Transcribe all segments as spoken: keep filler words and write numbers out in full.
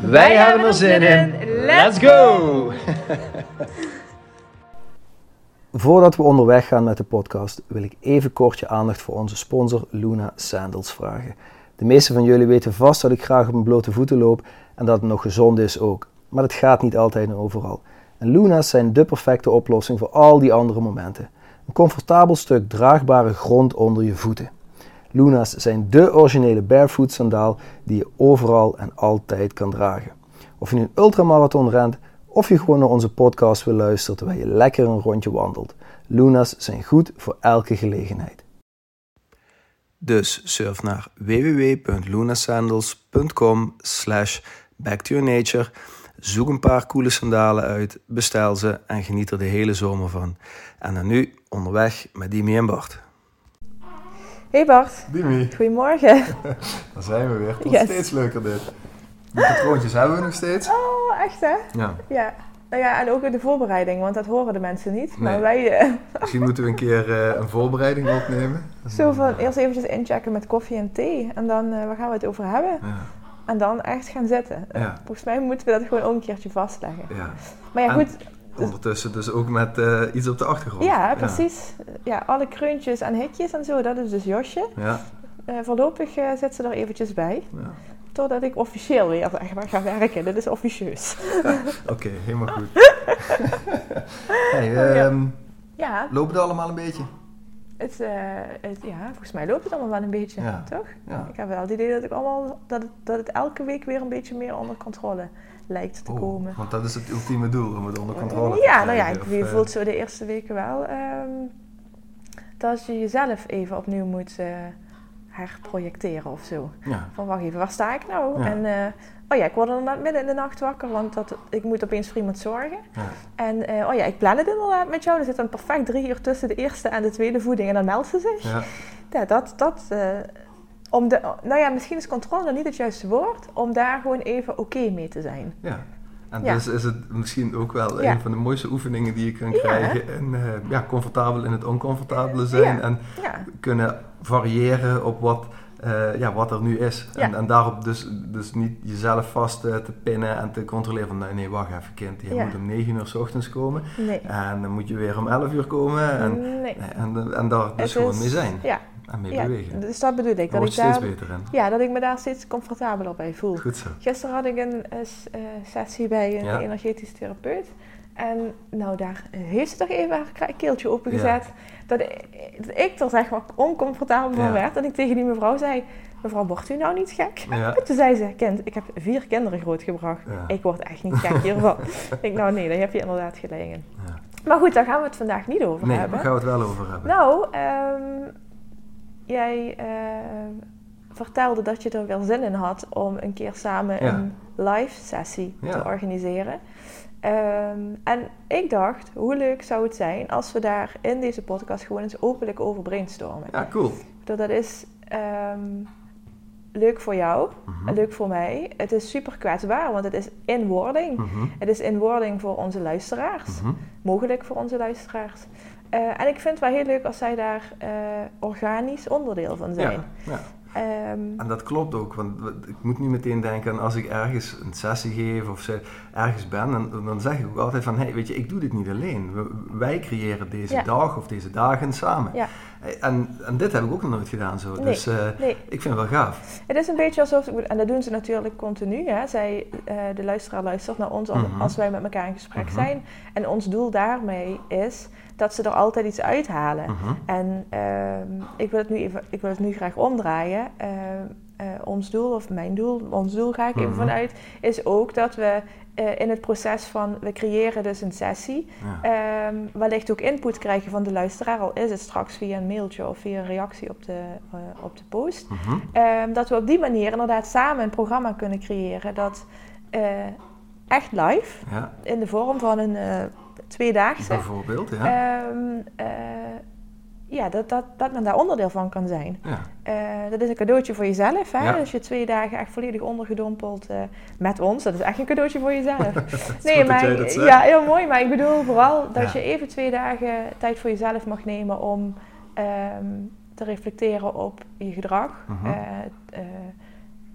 Wij, Wij hebben er zin in. in. Let's go! Voordat we onderweg gaan met de podcast, wil ik even kort je aandacht voor onze sponsor Luna Sandals vragen. De meeste van jullie weten vast dat ik graag op mijn blote voeten loop en dat het nog gezond is ook. Maar dat gaat niet altijd en overal. En Luna's zijn de perfecte oplossing voor al die andere momenten. Een comfortabel stuk draagbare grond onder je voeten. Luna's zijn dé originele barefoot sandaal die je overal en altijd kan dragen. Of je nu een ultramarathon rent of je gewoon naar onze podcast wil luisteren terwijl je lekker een rondje wandelt. Luna's zijn goed voor elke gelegenheid. Dus surf naar w w w punt luna sandals punt com slash back to your nature. Zoek een paar coole sandalen uit, bestel ze en geniet er de hele zomer van. En dan nu onderweg met Dimi en Bart. Hey Bart. Dimi. Goedemorgen. Daar zijn we weer. Het wordt yes. steeds leuker dit. Die patroontjes hebben we nog steeds. Oh, echt hè? Ja. ja. Nou ja, en ook in de voorbereiding, want dat horen de mensen niet. Maar nee. wij, uh... Misschien moeten we een keer uh, een voorbereiding opnemen. Zo van, eerst eventjes inchecken met koffie en thee. En dan, uh, waar gaan we het over hebben? Ja. En dan echt gaan zitten. Ja. Volgens mij moeten we dat gewoon ook een keertje vastleggen. Ja. Maar ja, en goed. Ondertussen dus ook met uh, iets op de achtergrond. Ja, precies. Ja. ja, alle kreuntjes en hikjes en zo, dat is dus Josje. Ja. Uh, voorlopig uh, zet ze er eventjes bij. Ja. Totdat ik officieel weer zeg maar, ga werken. Dat is officieus. Oké, okay, helemaal goed. hey, um, ja. Loopt het allemaal een beetje? Het, uh, het, ja, volgens mij loopt het allemaal wel een beetje, ja. toch? Ja. Ik heb wel het idee dat, ik allemaal, dat, het, dat het elke week weer een beetje meer onder controle lijkt te oh, komen. Want dat is het ultieme doel, om het onder controle te ja, krijgen. Nou ja, ik, je voelt zo de eerste weken wel um, dat je jezelf even opnieuw moet uh, herprojecteren of zo. Ja. Van wacht even, waar sta ik nou? Ja. En, uh, oh ja, ik word inderdaad midden in de nacht wakker, want dat, ik moet opeens voor iemand zorgen. Ja. En uh, oh ja, ik plan het inderdaad met jou. Er zit dan perfect drie uur tussen de eerste en de tweede voeding en dan meldt ze zich. Ja. Ja, dat, dat, uh, om de, nou ja, misschien is controle dan niet het juiste woord, om daar gewoon even oké okay mee te zijn. Ja. En ja. dus is het misschien ook wel ja. een van de mooiste oefeningen die je kunt ja. krijgen. En uh, ja, comfortabel in het oncomfortabele zijn. Ja. En ja. kunnen variëren op wat, uh, ja, wat er nu is. Ja. En, en daarop dus, dus niet jezelf vast uh, te pinnen en te controleren. Van nee, nee wacht even kind, je ja. moet om negen uur 's ochtends komen. Nee. En dan moet je weer om elf uur komen. En, nee. en, en, en daar dus is, gewoon mee zijn. Ja. En mee ja, bewegen. Dus dat bedoel ik. Daar word je steeds daar, beter in. Ja, dat ik me daar steeds comfortabeler bij voel. Goed zo. Gisteren had ik een uh, sessie bij een ja. energetisch therapeut. En nou, daar heeft ze toch even haar keeltje opengezet. Ja. Dat, dat ik er zeg maar oncomfortabel van ja. werd. En ik tegen die mevrouw zei, mevrouw, wordt u nou niet gek? Ja. En toen zei ze, kind, ik heb vier kinderen grootgebracht. Ja. Ik word echt niet gek hiervan. Ik denk, nou nee, daar heb je inderdaad gelijk in. Ja. Maar goed, daar gaan we het vandaag niet over nee, hebben. Nee, daar gaan we het wel over hebben. Nou, um, jij uh, vertelde dat je er wel zin in had om een keer samen ja. een live sessie ja. te organiseren. Um, en ik dacht, hoe leuk zou het zijn als we daar in deze podcast gewoon eens openlijk over brainstormen. Ja, cool. Dat is um, leuk voor jou mm-hmm. en leuk voor mij. Het is super kwetsbaar, want het is in wording. Mm-hmm. Het is in wording voor onze luisteraars. Mm-hmm. Mogelijk voor onze luisteraars. Uh, en ik vind het wel heel leuk als zij daar uh, organisch onderdeel van zijn. Ja, ja. Um, en dat klopt ook, want ik moet nu meteen denken aan als ik ergens een sessie geef of ergens ben, dan, dan zeg ik ook altijd van, hey, weet je, ik doe dit niet alleen. We, wij creëren deze ja. dag of deze dagen samen. Ja. En, en dit heb ik ook nog nooit gedaan zo, nee, dus uh, nee. ik vind het wel gaaf. Het is een beetje alsof, en dat doen ze natuurlijk continu, hè? Zij, uh, de luisteraar luistert naar ons mm-hmm. als wij met elkaar in gesprek mm-hmm. zijn. En ons doel daarmee is dat ze er altijd iets uithalen. Mm-hmm. En uh, ik, wil het nu even, ik wil het nu graag omdraaien. Uh, uh, ons doel, of mijn doel, ons doel ga ik even mm-hmm. vanuit, is ook dat we uh, in het proces van, we creëren dus een sessie, ja. um, wellicht ook input krijgen van de luisteraar, al is het straks via een mailtje of via een reactie op de, uh, op de post. Mm-hmm. Um, dat we op die manier inderdaad samen een programma kunnen creëren dat uh, echt live. Ja. In de vorm van een uh, tweedaagse. Bijvoorbeeld, ja. Um, uh, ja, dat, dat, dat men daar onderdeel van kan zijn. Ja. Uh, dat is een cadeautje voor jezelf. Hè? Ja. Dus je twee dagen echt volledig ondergedompeld uh, met ons. Dat is echt een cadeautje voor jezelf. Nee, maar ja, heel mooi. Maar ik bedoel vooral dat ja. je even twee dagen tijd voor jezelf mag nemen om um, te reflecteren op je gedrag. Uh-huh. Uh, uh,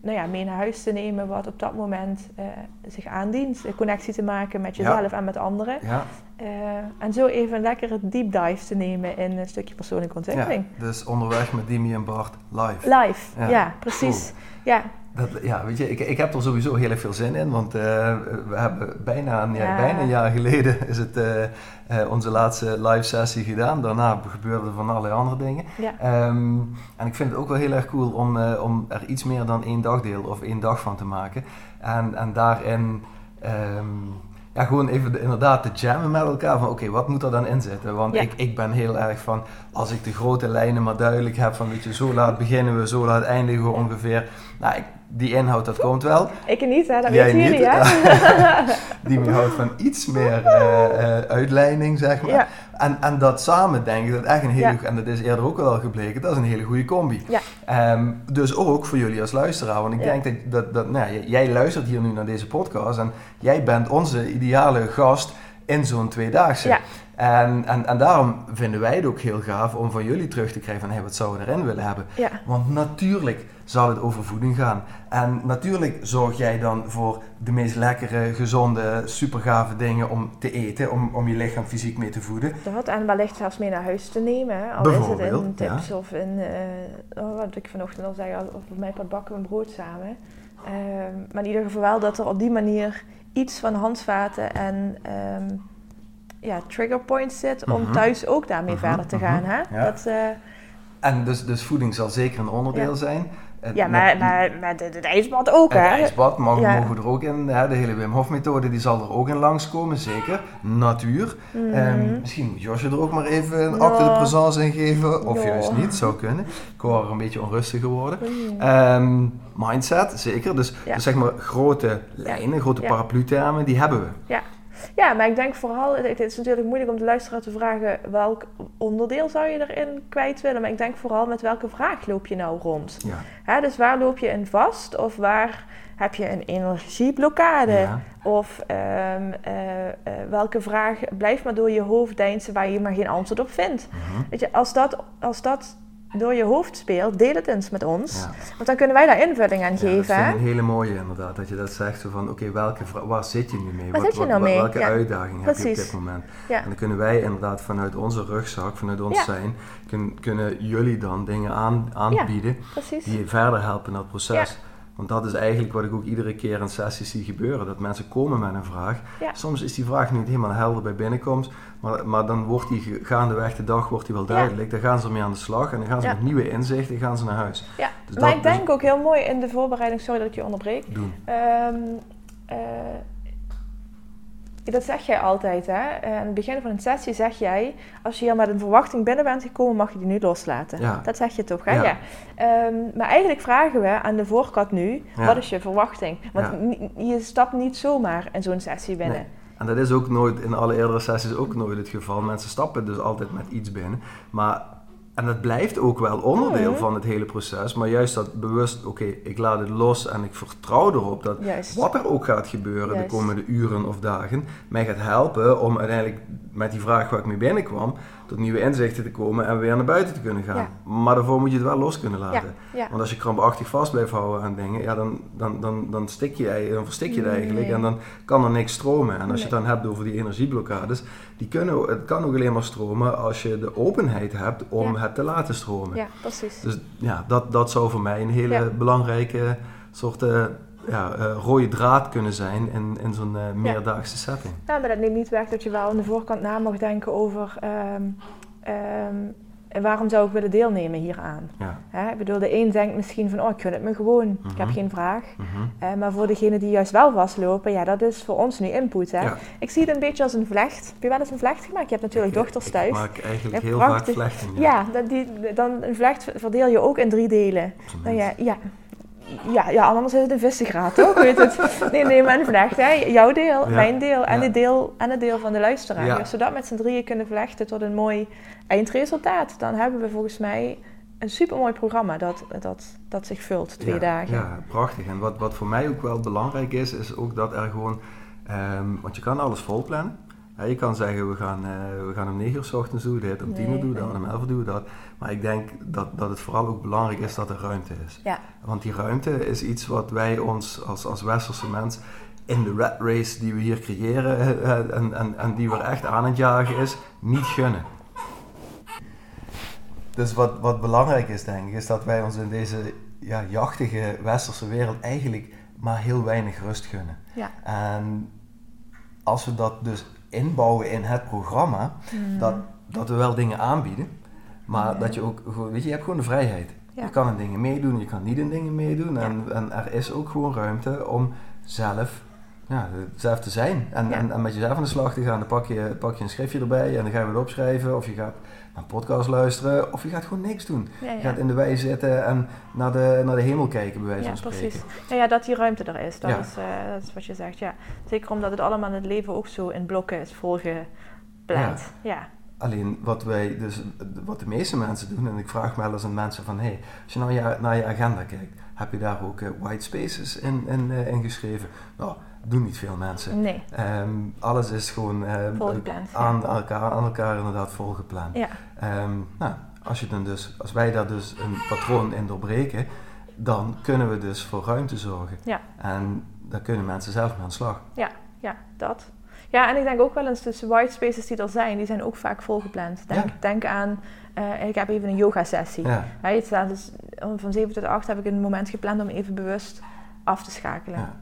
nou ja, mee naar huis te nemen wat op dat moment uh, zich aandient. Een connectie te maken met jezelf ja. en met anderen. Ja. Uh, en zo even een lekkere deep dive te nemen in een stukje persoonlijke ontwikkeling. Ja, dus onderweg met Dimi en Bart live. Live, ja, ja precies. Ja. Dat, ja, weet je, ik, ik heb er sowieso heel erg veel zin in, want uh, we hebben bijna een, ja. bijna een jaar geleden is het uh, uh, onze laatste live sessie gedaan. Daarna gebeurde van allerlei andere dingen. Ja. Um, en ik vind het ook wel heel erg cool om, uh, om er iets meer dan één dagdeel of één dag van te maken. En, en daarin... Um, Ja, gewoon even de, inderdaad te jammen met elkaar van oké, okay, wat moet er dan in zitten? Want ja. ik, ik ben heel erg van, als ik de grote lijnen maar duidelijk heb van weet je, zo laat beginnen we, zo laat eindigen we ongeveer. Nou, ik, die inhoud, dat komt wel. Ik niet hè, dat weten jullie hè. Die me houdt van iets meer uh, uitleiding, zeg maar. Ja. En, en dat samen denk ik, dat echt een hele, ja. en dat is eerder ook wel gebleken, dat is een hele goede combi. Ja. Um, dus ook voor jullie als luisteraar, want ik ja. denk dat, dat, dat nou, jij luistert hier nu naar deze podcast en jij bent onze ideale gast in zo'n tweedaagse. Ja. En, en, en daarom vinden wij het ook heel gaaf om van jullie terug te krijgen van hey, wat zouden we erin willen hebben. Ja. Want natuurlijk zal het over voeding gaan. En natuurlijk zorg jij dan voor de meest lekkere, gezonde, supergave dingen om te eten, om, om je lichaam fysiek mee te voeden. Dat en wellicht zelfs mee naar huis te nemen. Al bijvoorbeeld, is het in tips ja. of in, uh, wat ik vanochtend al zei, of op mijn pad bakken we een brood samen. Uh, maar in ieder geval wel dat er op die manier iets van handvaten en... Um, ja, trigger points zit om mm-hmm. thuis ook daarmee mm-hmm. verder te gaan. Mm-hmm. Hè? Ja. Dat, uh... En dus, dus voeding zal zeker een onderdeel ja. zijn. Uh, ja, maar, met, maar, maar de, de ijsbad ook, hè? Het ijsbad mogen, ja. mogen er ook in. Hè? De hele Wim Hof methode die zal er ook in langskomen, zeker. Natuur. Mm. Um, misschien moet Josje er ook maar even een acte de présence in geven. Of no. juist niet, zou kunnen. Ik hoor een beetje onrustig geworden. Mm. Um, mindset, zeker. Dus, ja. dus zeg maar grote lijnen, grote ja. paraplu-termen, die hebben we. Ja. Ja, maar ik denk vooral, het is natuurlijk moeilijk om de luisteraar te vragen welk onderdeel zou je erin kwijt willen. Maar ik denk vooral met welke vraag loop je nou rond. Ja. Hè, dus waar loop je in vast of waar heb je een energieblokkade? Ja. Of um, uh, uh, welke vraag blijft maar door je hoofd deinzen waar je maar geen antwoord op vindt. Mm-hmm. Weet je, als dat... Als dat door je hoofd speelt, deel het eens met ons. Ja. Want dan kunnen wij daar invulling aan ja, geven. Dat vind ik een hele mooie inderdaad, dat je dat zegt. Zo van, oké, okay, waar zit je nu mee? Wat, wat, je nou wat, mee? Welke ja. uitdaging Precies. heb je op dit moment? Ja. En dan kunnen wij inderdaad vanuit onze rugzak, vanuit ons ja. zijn, kun, kunnen jullie dan dingen aan, aanbieden ja, die je verder helpen in dat proces. Ja. Want dat is eigenlijk wat ik ook iedere keer in sessies zie gebeuren. Dat mensen komen met een vraag. Ja. Soms is die vraag niet helemaal helder bij binnenkomst. Maar, maar dan wordt die gaandeweg de dag wordt die wel duidelijk. Ja. Dan gaan ze ermee aan de slag. En dan gaan ze ja. met nieuwe inzichten gaan ze naar huis. Ja. Dus maar dat, ik denk dus... ook heel mooi in de voorbereiding. Sorry dat ik je onderbreek. Doen. Um, uh, dat zeg jij altijd. Hè? Uh, aan het begin van een sessie zeg jij... Als je hier met een verwachting binnen bent gekomen... mag je die nu loslaten. Ja. Dat zeg je toch? Hè? Ja. ja. Um, maar eigenlijk vragen we aan de voorkant nu... Ja. Wat is je verwachting? Want ja. n- je stapt niet zomaar in zo'n sessie binnen. Nee. En dat is ook nooit... In alle eerdere sessies ook nooit het geval. Mensen stappen dus altijd met iets binnen. Maar... En dat blijft ook wel onderdeel mm. van het hele proces. Maar juist dat bewust, oké, okay, ik laat het los en ik vertrouw erop dat juist. Wat er ook gaat gebeuren juist. De komende uren of dagen, mij gaat helpen om uiteindelijk met die vraag waar ik mee binnenkwam, tot nieuwe inzichten te komen en weer naar buiten te kunnen gaan. Ja. Maar daarvoor moet je het wel los kunnen laten. Ja. Ja. Want als je krampachtig vast blijft houden aan dingen, ja, dan, dan, dan, dan, stik je, dan verstik je het eigenlijk nee. en dan kan er niks stromen. En als nee. je het dan hebt over die energieblokkades, die kunnen, het kan ook alleen maar stromen als je de openheid hebt om ja. het te laten stromen. Ja, precies. Dus ja, dat, dat zou voor mij een hele ja. belangrijke soort... Uh, Ja, uh, rode draad kunnen zijn in, in zo'n uh, meerdaagse setting. Ja, maar dat neemt niet weg dat je wel aan de voorkant na mag denken over um, um, waarom zou ik willen deelnemen hieraan. Ja. Hè? Ik bedoel, de een denkt misschien van, oh, ik gun het me gewoon, mm-hmm. ik heb geen vraag. Mm-hmm. Uh, maar voor degenen die juist wel vastlopen, ja, dat is voor ons nu input. Hè? Ja. Ik zie het een beetje als een vlecht. Heb je wel eens een vlecht gemaakt? Je hebt natuurlijk ik, dochters ik thuis. Ik maak eigenlijk heel prachtig. Vaak vlechten. Ja, ja dat die, dan een vlecht verdeel je ook in drie delen. Nou ja. ja. Ja, ja, anders is het een vissengraat, toch? Weet het? Nee, nee, men vlecht, hè. Jouw deel, ja, mijn deel en, ja, de deel en het deel van de luisteraar. Ja. Dus zodat we met z'n drieën kunnen vlechten tot een mooi eindresultaat. Dan hebben we volgens mij een supermooi programma dat, dat, dat zich vult, twee ja, dagen. Ja, prachtig. En wat, wat voor mij ook wel belangrijk is, is ook dat er gewoon... Um, want je kan alles volplannen. Ja, je kan zeggen, we gaan, uh, we gaan om negen uur 's ochtends doen dit, om tien uur doen we dat, om elf uur doen we dat. Maar ik denk dat, dat het vooral ook belangrijk is dat er ruimte is. Ja. Want die ruimte is iets wat wij ons als, als Westerse mens in de rat race die we hier creëren uh, en, en, en die we echt aan het jagen is, niet gunnen. Dus wat, wat belangrijk is, denk ik, is dat wij ons in deze ja, jachtige Westerse wereld eigenlijk maar heel weinig rust gunnen. Ja. En als we dat dus inbouwen in het programma, mm. dat, dat we wel dingen aanbieden, maar mm. dat je ook, weet je, je hebt gewoon de vrijheid. Ja. Je kan in dingen meedoen, je kan niet in dingen meedoen en, ja. en er is ook gewoon ruimte om zelf, ja, zelf te zijn en, ja. en, en met jezelf aan de slag te gaan. Dan pak je, pak je een schriftje erbij en dan ga je het opschrijven of je gaat naar een podcast luisteren of je gaat gewoon niks doen. Ja, ja. Je gaat in de wei zitten en naar de, naar de hemel kijken, bij wijze van spreken. Ja, precies. Ja, ja, dat die ruimte er is, dat, ja. is, uh, dat is wat je zegt. Ja. Zeker omdat het allemaal in het leven ook zo in blokken is volgepland. Ja. Ja. Alleen wat wij, dus wat de meeste mensen doen, en ik vraag me wel eens aan mensen van, hey, als je nou naar, naar je agenda kijkt, heb je daar ook uh, white spaces in, in, uh, in geschreven? Nou, doen niet veel mensen. Nee. Um, alles is gewoon um, volgepland, aan, ja. elkaar, aan elkaar inderdaad volgepland. Ja. Um, nou, als, je dan dus, als wij daar dus een patroon in doorbreken, dan kunnen we dus voor ruimte zorgen. Ja. En dan kunnen mensen zelf mee aan de slag. Ja, ja, dat. Ja, en ik denk ook wel eens, dus white spaces die er zijn, die zijn ook vaak volgepland. Denk, ja. denk aan, uh, ik heb even een yoga sessie. Ja. He, staat dus, van zeven tot acht heb ik een moment gepland om even bewust af te schakelen. Ja.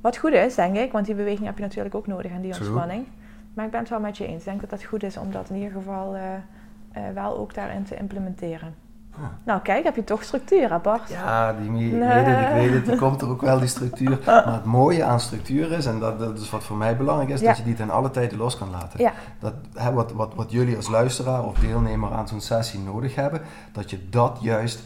Wat goed is, denk ik, want die beweging heb je natuurlijk ook nodig en die ontspanning. Maar ik ben het wel met je eens. Ik denk dat dat goed is om dat in ieder geval uh, uh, wel ook daarin te implementeren. Ja. Nou kijk, heb je toch structuur, hè Bart? Ja, die, ik, nee. weet het, ik weet het, die komt er ook wel, die structuur. Maar het mooie aan structuur is, en dat, dat is wat voor mij belangrijk is, ja. dat je die ten alle tijden los kan laten. Ja. Dat, hè, wat, wat, wat jullie als luisteraar of deelnemer aan zo'n sessie nodig hebben, dat je dat juist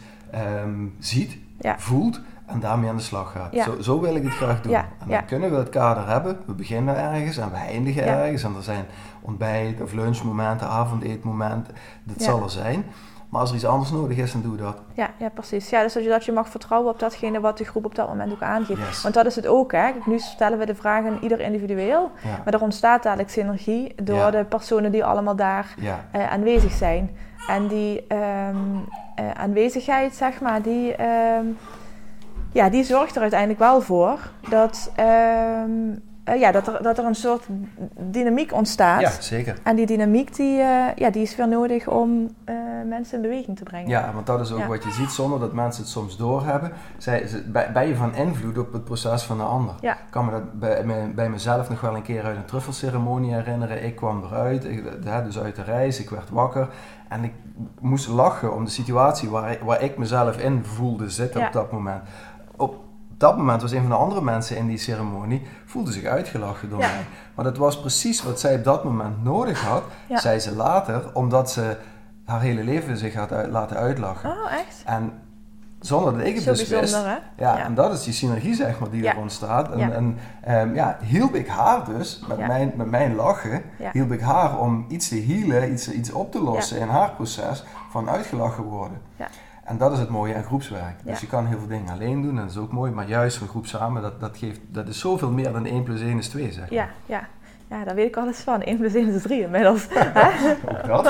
um, ziet, ja. voelt. En daarmee aan de slag gaat. Ja. Zo, zo wil ik het graag doen. Ja, en dan ja. kunnen we het kader hebben. We beginnen ergens en we eindigen ja. ergens. En er zijn ontbijt of lunchmomenten, avondeetmomenten. Dat ja. zal er zijn. Maar als er iets anders nodig is, dan doe je dat. Ja, ja precies. Ja, dus dat je, dat je mag vertrouwen op datgene wat de groep op dat moment ook aangeeft. Yes. Want dat is het ook. Hè? Nu stellen we de vragen ieder individueel. Ja. Maar er ontstaat dadelijk synergie door ja. de personen die allemaal daar ja. uh, aanwezig zijn. En die um, uh, aanwezigheid, zeg maar, die... Um, Ja, die zorgt er uiteindelijk wel voor dat, uh, uh, ja, dat, er, dat er een soort dynamiek ontstaat. Ja, zeker. En die dynamiek die, uh, ja, die is weer nodig om uh, mensen in beweging te brengen. Ja, want dat is ook ja. wat je ziet, zonder dat mensen het soms doorhebben. Zij, bij, ben je van invloed op het proces van de ander. Ik ja. kan me dat bij, me, bij mezelf nog wel een keer uit een truffelceremonie herinneren. Ik kwam eruit, ik, dus uit de reis, ik werd wakker. En ik moest lachen om de situatie waar ik, waar ik mezelf in voelde zitten ja. op dat moment. Op dat moment was een van de andere mensen in die ceremonie, voelde zich uitgelachen door ja. mij. Maar dat was precies wat zij op dat moment nodig had, ja. zei ze later, omdat ze haar hele leven zich had uit, laten uitlachen. Oh, echt? En zonder dat ik het Zo dus wist. Hè? Ja, ja, en dat is die synergie, zeg maar, die ja. er ontstaat. En, ja. en um, ja, hielp ik haar dus, met, ja. mijn, met mijn lachen, ja. hielp ik haar om iets te healen, iets, iets op te lossen ja. in haar proces van uitgelachen worden. Ja. En dat is het mooie aan groepswerk. Ja. Dus je kan heel veel dingen alleen doen, en dat is ook mooi. Maar juist een groep samen, dat, dat, geeft, dat is zoveel meer dan één plus één is twee, zeg maar. Ja, ja. ja, daar weet ik alles van. één plus één is drie inmiddels. Ook dat.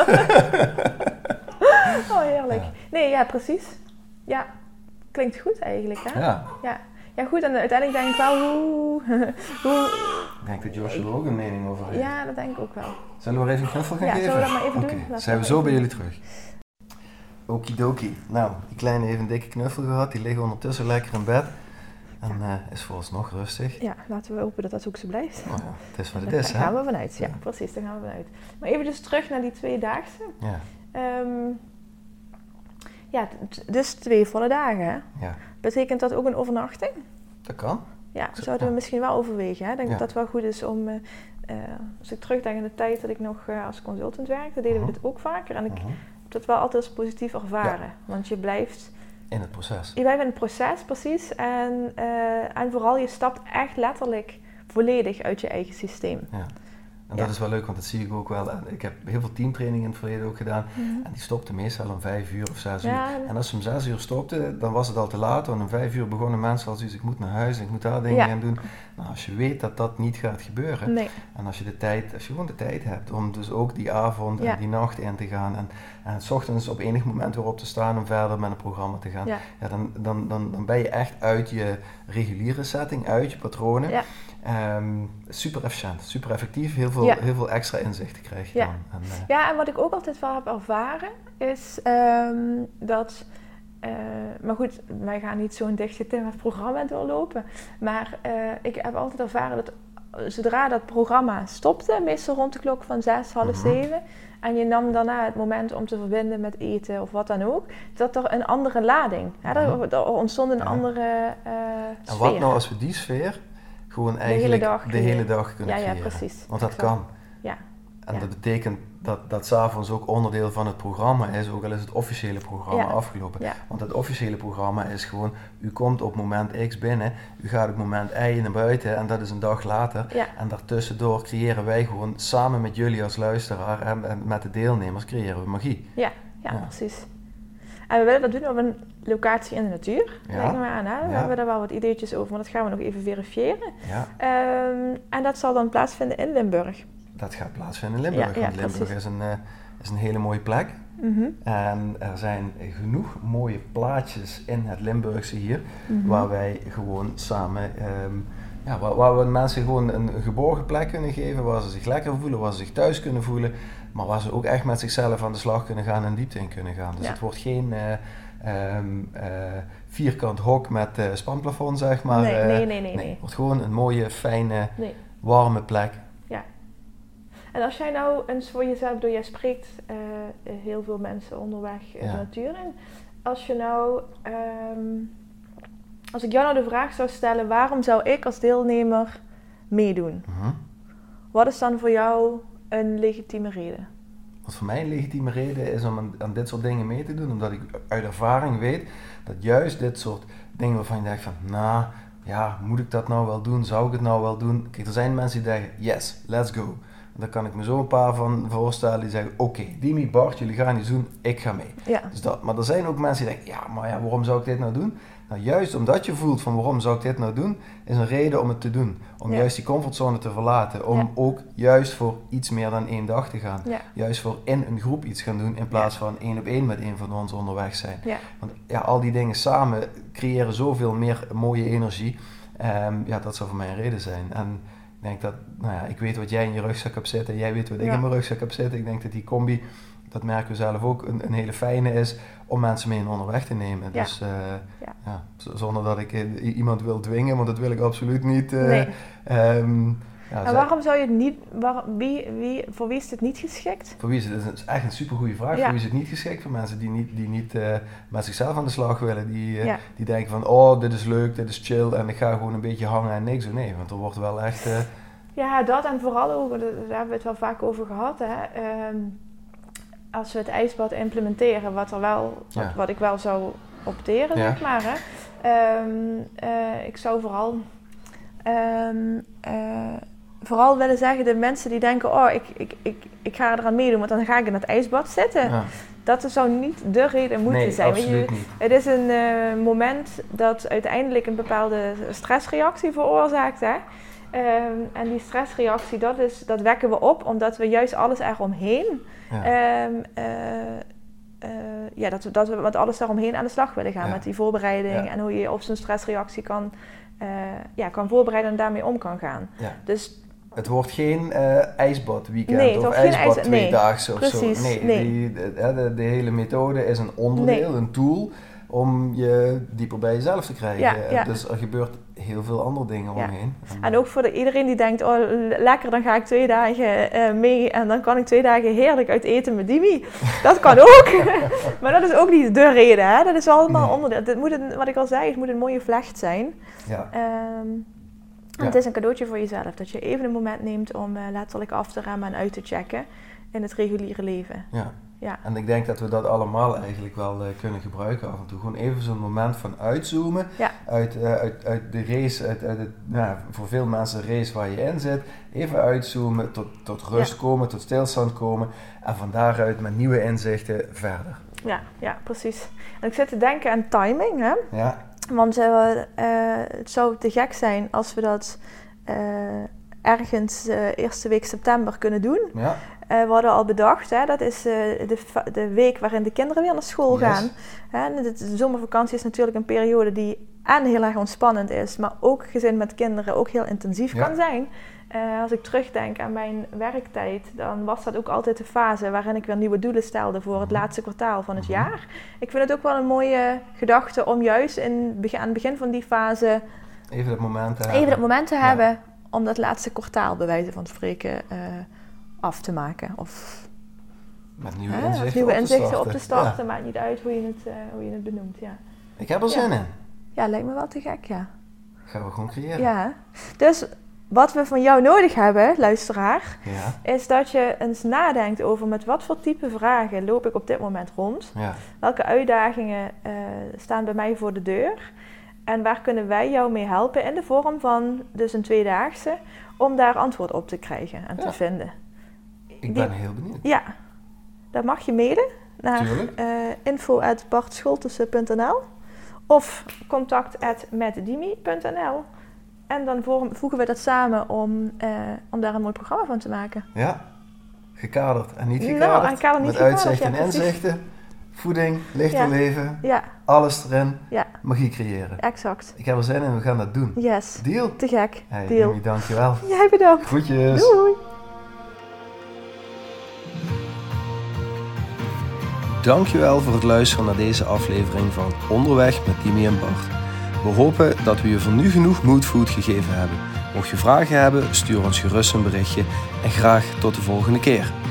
Oh, heerlijk. Ja. Nee, ja, precies. Ja, klinkt goed eigenlijk, hè? Ja. Ja, ja goed, en uiteindelijk denk ik wel hoe... hoe... Ik denk dat Josh er ook een mening over heeft. Ja, dat denk ik ook wel. Zullen we maar even een knuffel gaan ja, geven? Ja, zullen we dat maar even okay. doen? Dan zijn we zo even. bij jullie terug. Okidoki. Nou, die kleine heeft een dikke knuffel gehad. Die liggen ondertussen lekker in bed. En ja. uh, is vooralsnog rustig. Ja, laten we hopen dat dat ook zo blijft. Oh, ja. Het is wat het is, hè? Daar gaan we vanuit. Ja, ja, precies. Daar gaan we vanuit. Maar even dus terug naar die tweedaagse. Ja. Um, ja, t- dus twee volle dagen. Ja. Betekent dat ook een overnachting? Dat kan. Ja, dat zouden we misschien wel overwegen. Hè? Ik denk ja. dat dat wel goed is om... Uh, uh, als ik terugdenk aan de tijd dat ik nog uh, als consultant werkte, deden uh-huh. we dit ook vaker. En ik... Uh-huh. dat wel altijd als positief ervaren. Ja. Want je blijft In het proces. Je bent in het proces, precies. En, uh, en vooral, je stapt echt letterlijk volledig uit je eigen systeem. Ja. En dat ja. is wel leuk, want dat zie ik ook wel. Ik heb heel veel teamtrainingen in het verleden ook gedaan. Mm-hmm. En die stopten meestal om vijf uur of zes ja. uur. En als ze om zes uur stopten, dan was het al te laat. Want om vijf uur begonnen mensen al zoiets, ik moet naar huis, ik moet daar dingen ja. aan doen. Nou, als je weet dat dat niet gaat gebeuren. Nee. En als je, de tijd, als je gewoon de tijd hebt om dus ook die avond ja. en die nacht in te gaan. En, en 's ochtends op enig moment weer op te staan om verder met een programma te gaan. Ja. Ja, dan, dan, dan, dan ben je echt uit je reguliere setting, uit je patronen. Ja. Um, super efficiënt, super effectief, heel veel, ja. heel veel extra inzichten krijg je ja. dan. En, uh... ja, en wat ik ook altijd wel heb ervaren is um, dat, uh, maar goed, wij gaan niet zo'n dichtgetimmerd programma doorlopen, maar uh, ik heb altijd ervaren dat zodra dat programma stopte, meestal rond de klok van zes, half zeven, mm-hmm. en je nam daarna het moment om te verbinden met eten of wat dan ook, dat er een andere lading, hè, er, er ontstond een ja. andere uh, sfeer. En wat nou als we die sfeer gewoon eigenlijk de hele dag, de hele dag kunnen ja, ja, creëren. Precies. Want dat exact. Kan. Ja. En ja. dat betekent dat dat 's avonds ook onderdeel van het programma is, ook al is het officiële programma ja. afgelopen. Ja. Want het officiële programma is gewoon, u komt op moment X binnen, u gaat op moment Y naar buiten en dat is een dag later. Ja. En daartussendoor creëren wij gewoon samen met jullie als luisteraar en, en met de deelnemers creëren we magie. Ja, ja, ja. precies. En we willen dat doen op een locatie in de natuur, ja. denk maar aan. Hè? We ja. hebben daar wel wat ideetjes over, maar dat gaan we nog even verifiëren. Ja. Um, en dat zal dan plaatsvinden in Limburg. Dat gaat plaatsvinden in Limburg, ja, ja, want Limburg is een, uh, is een hele mooie plek. Mm-hmm. En er zijn genoeg mooie plaatjes in het Limburgse hier, mm-hmm. waar wij gewoon samen... Um, Ja, waar, waar we mensen gewoon een geborgen plek kunnen geven, waar ze zich lekker voelen, waar ze zich thuis kunnen voelen, maar waar ze ook echt met zichzelf aan de slag kunnen gaan en diepte in kunnen gaan. Dus ja. het wordt geen uh, um, uh, vierkant hok met uh, spanplafond, zeg maar. Nee, nee, nee, nee, nee. nee. Het wordt gewoon een mooie, fijne, nee. warme plek. Ja. En als jij nou eens voor jezelf, door jij spreekt uh, heel veel mensen onderweg in ja. de natuur in. Als je nou... Um, Als ik jou nou de vraag zou stellen, waarom zou ik als deelnemer meedoen? Mm-hmm. Wat is dan voor jou een legitieme reden? Wat voor mij een legitieme reden is om aan, aan dit soort dingen mee te doen. Omdat ik uit ervaring weet dat juist dit soort dingen waarvan je denkt van... Nou, ja, moet ik dat nou wel doen? Zou ik het nou wel doen? Kijk, er zijn mensen die denken, yes, let's go. Daar kan ik me zo een paar van voorstellen die zeggen, oké, okay, Dimi, Bart, jullie gaan iets doen, ik ga mee. Ja. Dus dat, maar er zijn ook mensen die denken, ja, maar ja, waarom zou ik dit nou doen? Nou, juist omdat je voelt van waarom zou ik dit nou doen, is een reden om het te doen. Om ja. juist die comfortzone te verlaten. Om ja. ook juist voor iets meer dan één dag te gaan. Ja. Juist voor in een groep iets gaan doen in plaats ja. van één op één met één van ons onderweg zijn. Ja. Want ja, al die dingen samen creëren zoveel meer mooie energie. Um, ja, dat zou voor mij een reden zijn. En ik denk dat, nou ja, ik weet wat jij in je rugzak hebt zitten. Jij weet wat ik ja. in mijn rugzak heb zitten. Ik denk dat die combi, dat merken we zelf ook, een, een hele fijne is om mensen mee in onderweg te nemen. Ja. Dus uh, ja. Ja, z- zonder dat ik uh, iemand wil dwingen, want dat wil ik absoluut niet. Uh, nee. um, ja, en waarom zou je het niet, waar, wie, wie, voor wie is het niet geschikt? Voor wie is het, dat is echt een supergoeie vraag. Ja. Voor wie is het niet geschikt? Voor mensen die niet, die niet uh, met zichzelf aan de slag willen. Die, uh, ja. die denken van, oh, dit is leuk, dit is chill en ik ga gewoon een beetje hangen en niks. Nee, want er wordt wel echt... Uh, ja, dat en vooral ook, daar hebben we het wel vaak over gehad, hè. Um, Als we het ijsbad implementeren, wat, er wel, wat, ja. wat ik wel zou opteren, ja. zeg maar. Hè. Um, uh, ik zou vooral, um, uh, vooral willen zeggen, de mensen die denken, oh, ik, ik, ik, ik ga eraan meedoen, want dan ga ik in het ijsbad zitten. Ja. Dat zou niet de reden moeten nee, zijn. Absoluut Weet je, niet. Het is een uh, moment dat uiteindelijk een bepaalde stressreactie veroorzaakt, hè. Um, en die stressreactie, dat, is, dat wekken we op omdat we juist alles eromheen, ja. um, uh, uh, ja, dat, dat we met alles daaromheen aan de slag willen gaan. Ja. Met die voorbereiding ja. en hoe je op zo'n stressreactie kan, uh, ja, kan voorbereiden en daarmee om kan gaan. Ja. Dus, het wordt geen uh, ijsbadweekend nee, of ijsbad ijs... tweedaagse nee, of precies, zo. Nee, nee. Die, de, de, de hele methode is een onderdeel, nee. een tool om je dieper bij jezelf te krijgen. Ja, ja. Dus er gebeurt heel veel andere dingen ja. omheen. En ook voor de, iedereen die denkt, oh lekker, dan ga ik twee dagen uh, mee en dan kan ik twee dagen heerlijk uit eten met Dimi. Dat kan ook. Maar dat is ook niet de reden. Hè? Dat is allemaal nee. onderdeel. Dit moet een, wat ik al zei, het moet een mooie vlecht zijn. Ja. Um, ja. Het is een cadeautje voor jezelf. Dat je even een moment neemt om uh, letterlijk af te remmen en uit te checken in het reguliere leven. Ja. Ja. En ik denk dat we dat allemaal eigenlijk wel uh, kunnen gebruiken af en toe. Gewoon even zo'n moment van uitzoomen. Ja. Uit, uh, uit, uit de race, uit, uit het, nou, voor veel mensen de race waar je in zit. Even uitzoomen, tot, tot rust ja. komen, tot stilstand komen. En van daaruit met nieuwe inzichten verder. Ja, ja, precies. En ik zit te denken aan timing, hè? Ja. Want uh, uh, het zou te gek zijn als we dat uh, ergens uh, eerste week september kunnen doen. Ja. Uh, we hadden al bedacht, hè, dat is uh, de, de week waarin de kinderen weer naar school yes. gaan. Hè, de, de zomervakantie is natuurlijk een periode die en heel erg ontspannend is, maar ook gezin met kinderen ook heel intensief ja. kan zijn. Uh, als ik terugdenk aan mijn werktijd, dan was dat ook altijd de fase waarin ik weer nieuwe doelen stelde voor het laatste kwartaal van het mm-hmm. jaar. Ik vind het ook wel een mooie gedachte om juist in, aan het begin van die fase even dat moment te hebben, even dat moment te ja. hebben om dat laatste kwartaal bij wijze van spreken uh, af te maken. Of met nieuwe hè, inzichten, nieuwe op, inzichten te op te starten, ja. maakt niet uit hoe je het, uh, hoe je het benoemt. Ja. Ik heb er ja. zin in. Ja, lijkt me wel te gek, ja. Gaan we gewoon creëren. Ja, dus... Wat we van jou nodig hebben, luisteraar, ja. is dat je eens nadenkt over met wat voor type vragen loop ik op dit moment rond. Ja. Welke uitdagingen uh, staan bij mij voor de deur. En waar kunnen wij jou mee helpen in de vorm van dus een tweedaagse. Om daar antwoord op te krijgen en ja. te vinden. Ik Die, ben heel benieuwd. Ja, daar mag je mailen naar uh, info at bartscholtussen punt n l of contact at met dimi punt n l. En dan voegen we dat samen om, eh, om daar een mooi programma van te maken. Ja, gekaderd en niet gekaderd. Nou, en kader niet met gekaderd, uitzichten ja, en inzichten. Voeding, lichter ja. leven, ja. alles erin. Ja. Magie creëren. Exact. Ik heb er zin in, we gaan dat doen. Yes. Deal? Te gek. Hey, Deal. Dimi, dankjewel. Jij bedankt. Groetjes. Doei. Dankjewel voor het luisteren naar deze aflevering van Onderweg met Dimi en Bart. We hopen dat we je voor nu genoeg moodfood gegeven hebben. Mocht je vragen hebben, stuur ons gerust een berichtje en graag tot de volgende keer.